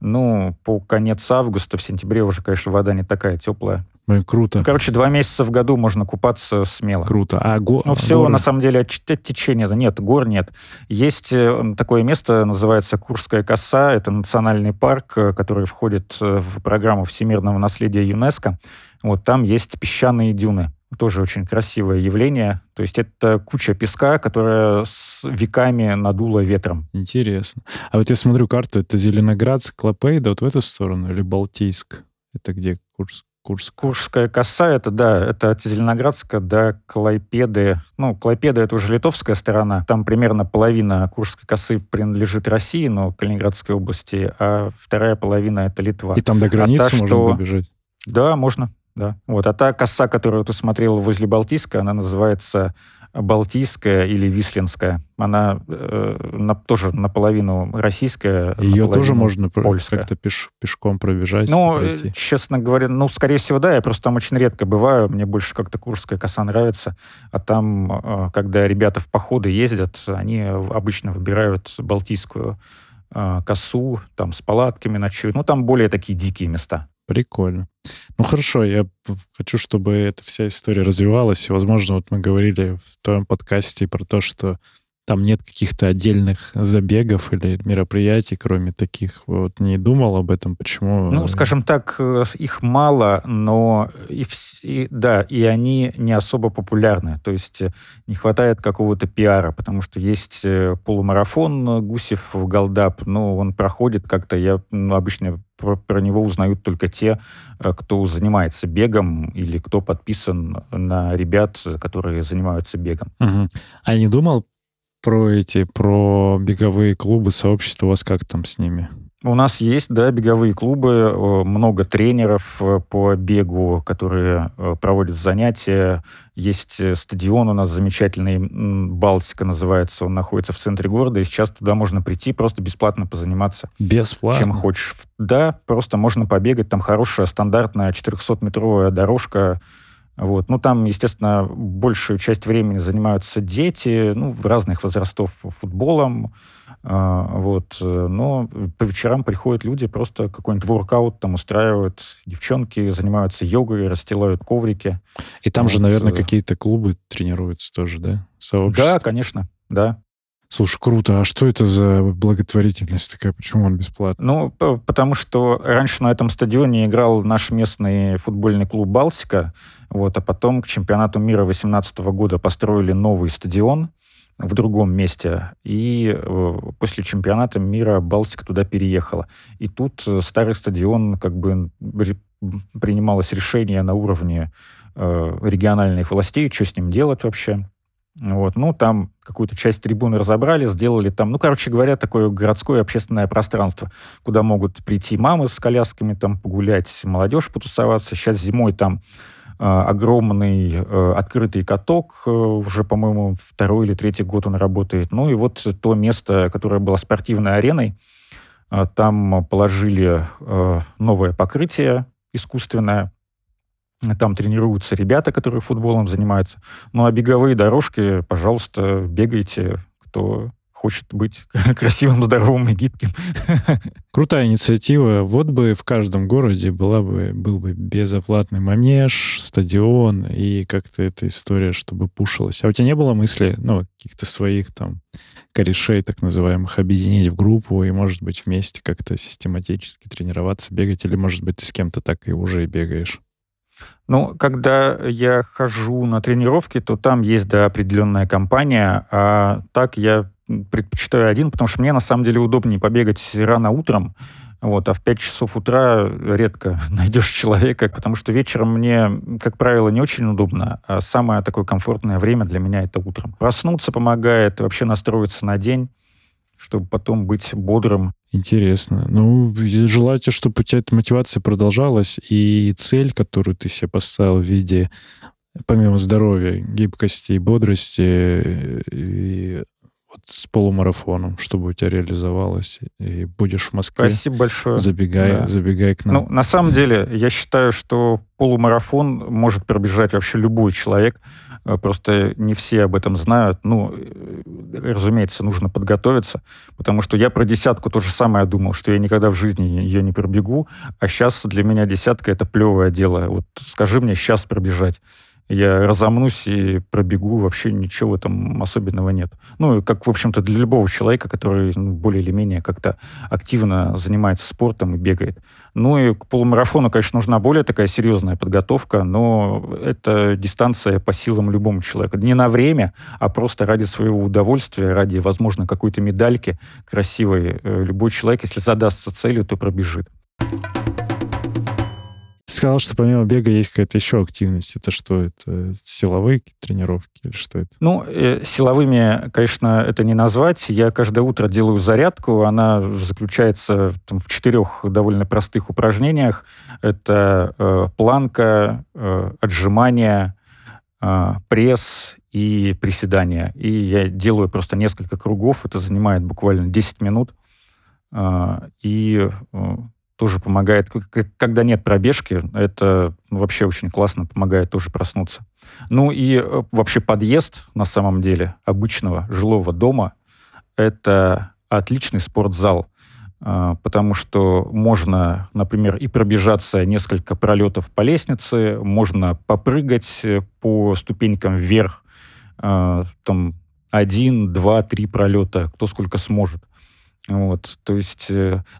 ну, по конец августа. В сентябре уже, конечно, вода не такая теплая. Блин, круто. Короче, два месяца в году можно купаться смело. Круто. А го... Но все, горы? На самом деле, от, от течения. Нет, гор нет. Есть такое место, называется Курская коса. Это национальный парк, который входит в программу всемирного наследия ЮНЕСКО. Вот там есть песчаные дюны. Тоже очень красивое явление. То есть это куча песка, которая с веками надула ветром. Интересно. А вот я смотрю карту, это Зеленоградск, Клайпеда, вот в эту сторону, или Балтийск? Это где Курск? Курск. Курская коса, это, да, это от Зеленоградска до Клайпеды. Ну, Клайпеда — это уже литовская сторона. Там примерно половина Курской косы принадлежит России, но Калининградской области, а вторая половина — это Литва. И там до границы а та, можно что... побежать? Да, можно, да. Вот. А та коса, которую ты смотрел возле Балтийска, она называется Балтийская или Вислинская. Она э, на, тоже наполовину российская, ее наполовину тоже можно польская. Как-то пеш, пешком пробежать? Ну, пройти. Честно говоря, ну, скорее всего, да. Я просто там очень редко бываю. Мне больше как-то Курская коса нравится. А там, э, когда ребята в походы ездят, они обычно выбирают Балтийскую э, косу, там с палатками ночуют. Ну, там более такие дикие места. Прикольно. Ну, хорошо, я хочу, чтобы эта вся история развивалась. И, возможно, вот мы говорили в твоем подкасте про то, что там нет каких-то отдельных забегов или мероприятий, кроме таких. Вот не думал об этом, почему... Ну, скажем так, их мало, но и, и, да, и они не особо популярны. То есть не хватает какого-то пиара, потому что есть полумарафон Гусев в Голдап, но он проходит как-то, я ну, обычно... Про него узнают только те, кто занимается бегом или кто подписан на ребят, которые занимаются бегом. Угу. А не думал про эти, про беговые клубы, сообщества? У вас как там с ними? У нас есть, да, беговые клубы, много тренеров по бегу, которые проводят занятия. Есть стадион у нас замечательный, Балтика называется, он находится в центре города, и сейчас туда можно прийти просто бесплатно позаниматься. Бесплатно? Чем хочешь. Да, просто можно побегать, там хорошая стандартная четырехсотметровая дорожка. Вот. Ну, там, естественно, большую часть времени занимаются дети, ну, разных возрастов, футболом. Э, вот. Но по вечерам приходят люди, просто какой-нибудь воркаут там устраивают. Девчонки занимаются йогой, расстилают коврики. И там вот. Же, наверное, какие-то клубы тренируются тоже, да? Сообщества. Да, конечно. да. Слушай, круто. А что это за благотворительность такая? Почему он бесплатный? Ну, потому что раньше на этом стадионе играл наш местный футбольный клуб «Балтика», вот, а потом к чемпионату мира две тысячи восемнадцатого года построили новый стадион в другом месте, и после чемпионата мира «Балтика» туда переехала. И тут старый стадион, как бы, принималось решение на уровне э, региональных властей, что с ним делать вообще. Вот, ну, там какую-то часть трибуны разобрали, сделали там, ну, короче говоря, такое городское общественное пространство, куда могут прийти мамы с колясками, там, погулять, молодежь потусоваться. Сейчас зимой там э, огромный э, открытый каток, э, уже, по-моему, второй или третий год он работает. Ну, и вот то место, которое было спортивной ареной, э, там положили э, новое покрытие искусственное. Там тренируются ребята, которые футболом занимаются. Ну, а беговые дорожки, пожалуйста, бегайте, кто хочет быть красивым, здоровым и гибким. Крутая инициатива. Вот бы в каждом городе была бы, был бы безоплатный манеж, стадион и как-то эта история, чтобы пушилась. А у тебя не было мысли, ну, каких-то своих там корешей, так называемых, объединить в группу и, может быть, вместе как-то систематически тренироваться, бегать? Или, может быть, ты с кем-то так и уже и бегаешь? Ну, когда я хожу на тренировки, то там есть, да, определенная компания, а так я предпочитаю один, потому что мне, на самом деле, удобнее побегать рано утром, вот, а в пять часов утра редко найдешь человека, потому что вечером мне, как правило, не очень удобно, а самое такое комфортное время для меня — это утром. Проснуться помогает, вообще настроиться на день, чтобы потом быть бодрым. Интересно. Ну, желаю тебе, чтобы у тебя эта мотивация продолжалась, и цель, которую ты себе поставил в виде, помимо здоровья, гибкости и бодрости, и вот с полумарафоном, чтобы у тебя реализовалось, и будешь в Москве. Спасибо большое. Забегай, да. забегай к нам. Ну, на самом деле, я считаю, что полумарафон может пробежать вообще любой человек, просто не все об этом знают. Ну, разумеется, нужно подготовиться, потому что я про десятку то же самое думал, что я никогда в жизни ее не пробегу, а сейчас для меня десятка — это плевое дело. Вот скажи мне сейчас пробежать. Я разомнусь и пробегу, вообще ничего в этом особенного нет. Ну, как, в общем-то, для любого человека, который, ну, более или менее как-то активно занимается спортом и бегает. Ну, и к полумарафону, конечно, нужна более такая серьезная подготовка, но это дистанция по силам любому человеку. Не на время, а просто ради своего удовольствия, ради, возможно, какой-то медальки красивой. Любой человек, если задастся целью, то пробежит. Ты сказал, что помимо бега есть какая-то еще активность. Это что? Это силовые тренировки или что это? Ну, э, силовыми, конечно, это не назвать. Я каждое утро делаю зарядку. Она заключается там в четырех довольно простых упражнениях. Это э, планка, э, отжимания, э, пресс и приседания. И я делаю просто несколько кругов. Это занимает буквально десять минут. Э, и... Э, тоже помогает. Когда нет пробежки, это вообще очень классно, помогает тоже проснуться. Ну и вообще подъезд, на самом деле, обычного жилого дома — это отличный спортзал, потому что можно, например, и пробежаться несколько пролетов по лестнице, можно попрыгать по ступенькам вверх, там, один, два, три пролета, кто сколько сможет. Вот, то есть,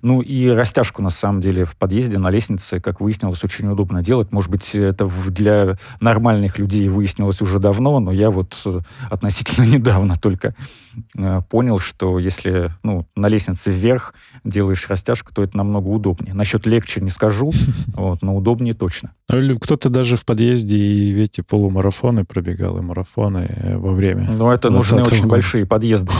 ну и растяжку, на самом деле, в подъезде, на лестнице, как выяснилось, очень удобно делать. Может быть, это для нормальных людей выяснилось уже давно, но я вот относительно недавно только понял, что если, ну, на лестнице вверх делаешь растяжку, то это намного удобнее. Насчет легче не скажу, вот, но удобнее точно. Кто-то даже в подъезде и эти полумарафоны пробегал, и марафоны во время. Ну, это нужны очень большие подъезды.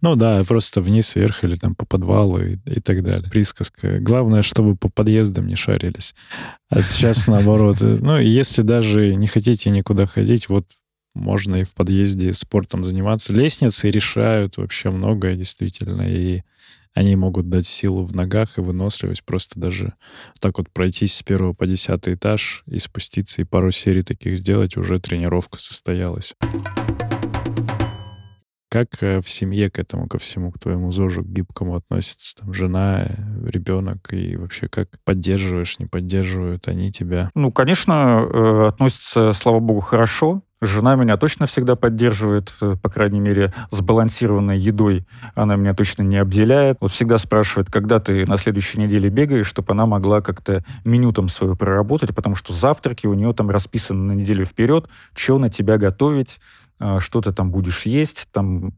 Ну да, просто вниз, вверх или там по подвалу и, и так далее. Присказка. Главное, чтобы по подъездам не шарились. А сейчас наоборот. Ну, если даже не хотите никуда ходить, вот можно и в подъезде спортом заниматься. Лестницы решают вообще многое, действительно. И они могут дать силу в ногах и выносливость. Просто даже так вот пройтись с первого по десятый этаж и спуститься, и пару серий таких сделать, уже тренировка состоялась. Как в семье к этому, ко всему, к твоему ЗОЖу, к гибкому относятся? Там жена, ребенок, и вообще как поддерживаешь, не поддерживают они тебя? Ну, конечно, относятся, слава богу, хорошо. Жена меня точно всегда поддерживает, по крайней мере, сбалансированной едой. Она меня точно не обделяет. Вот всегда спрашивает, когда ты на следующей неделе бегаешь, чтобы она могла как-то меню там свое проработать, потому что завтраки у нее там расписаны на неделю вперед, что на тебя готовить, что ты там будешь есть там,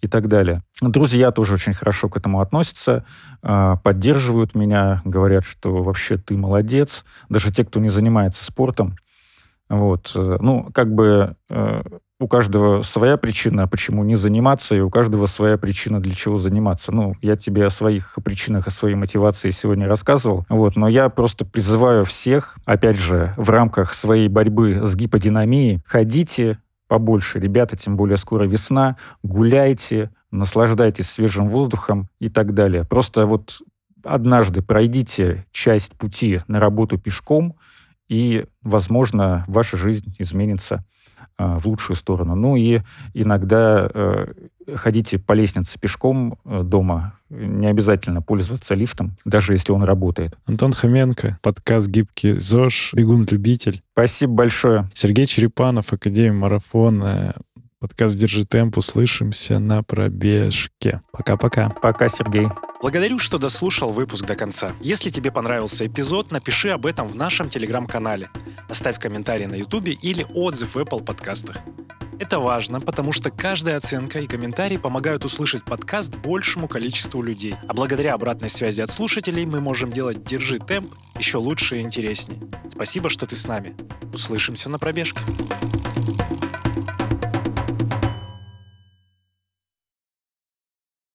и так далее. Друзья тоже очень хорошо к этому относятся, поддерживают меня, говорят, что вообще ты молодец. Даже те, кто не занимается спортом. Вот. Ну, как бы э, у каждого своя причина, почему не заниматься, и у каждого своя причина, для чего заниматься. Ну, я тебе о своих причинах, о своей мотивации сегодня рассказывал, вот, но я просто призываю всех, опять же, в рамках своей борьбы с гиподинамией, ходите побольше, ребята, тем более скоро весна, гуляйте, наслаждайтесь свежим воздухом и так далее. Просто вот однажды пройдите часть пути на работу пешком, и, возможно, ваша жизнь изменится э, в лучшую сторону. Ну и иногда э, ходите по лестнице пешком э, дома. Не обязательно пользоваться лифтом, даже если он работает. Антон Хоменко, подкаст «Гибкий ЗОЖ», бегун-любитель. Спасибо большое. Сергей Черепанов, Академия марафона, подкаст «Держи темп». Услышимся на пробежке. Пока-пока. Пока, Сергей. Благодарю, что дослушал выпуск до конца. Если тебе понравился эпизод, напиши об этом в нашем телеграм-канале. Оставь комментарий на ютубе или отзыв в Apple подкастах. Это важно, потому что каждая оценка и комментарий помогают услышать подкаст большему количеству людей. А благодаря обратной связи от слушателей мы можем делать «Держи темп» еще лучше и интереснее. Спасибо, что ты с нами. Услышимся на пробежке.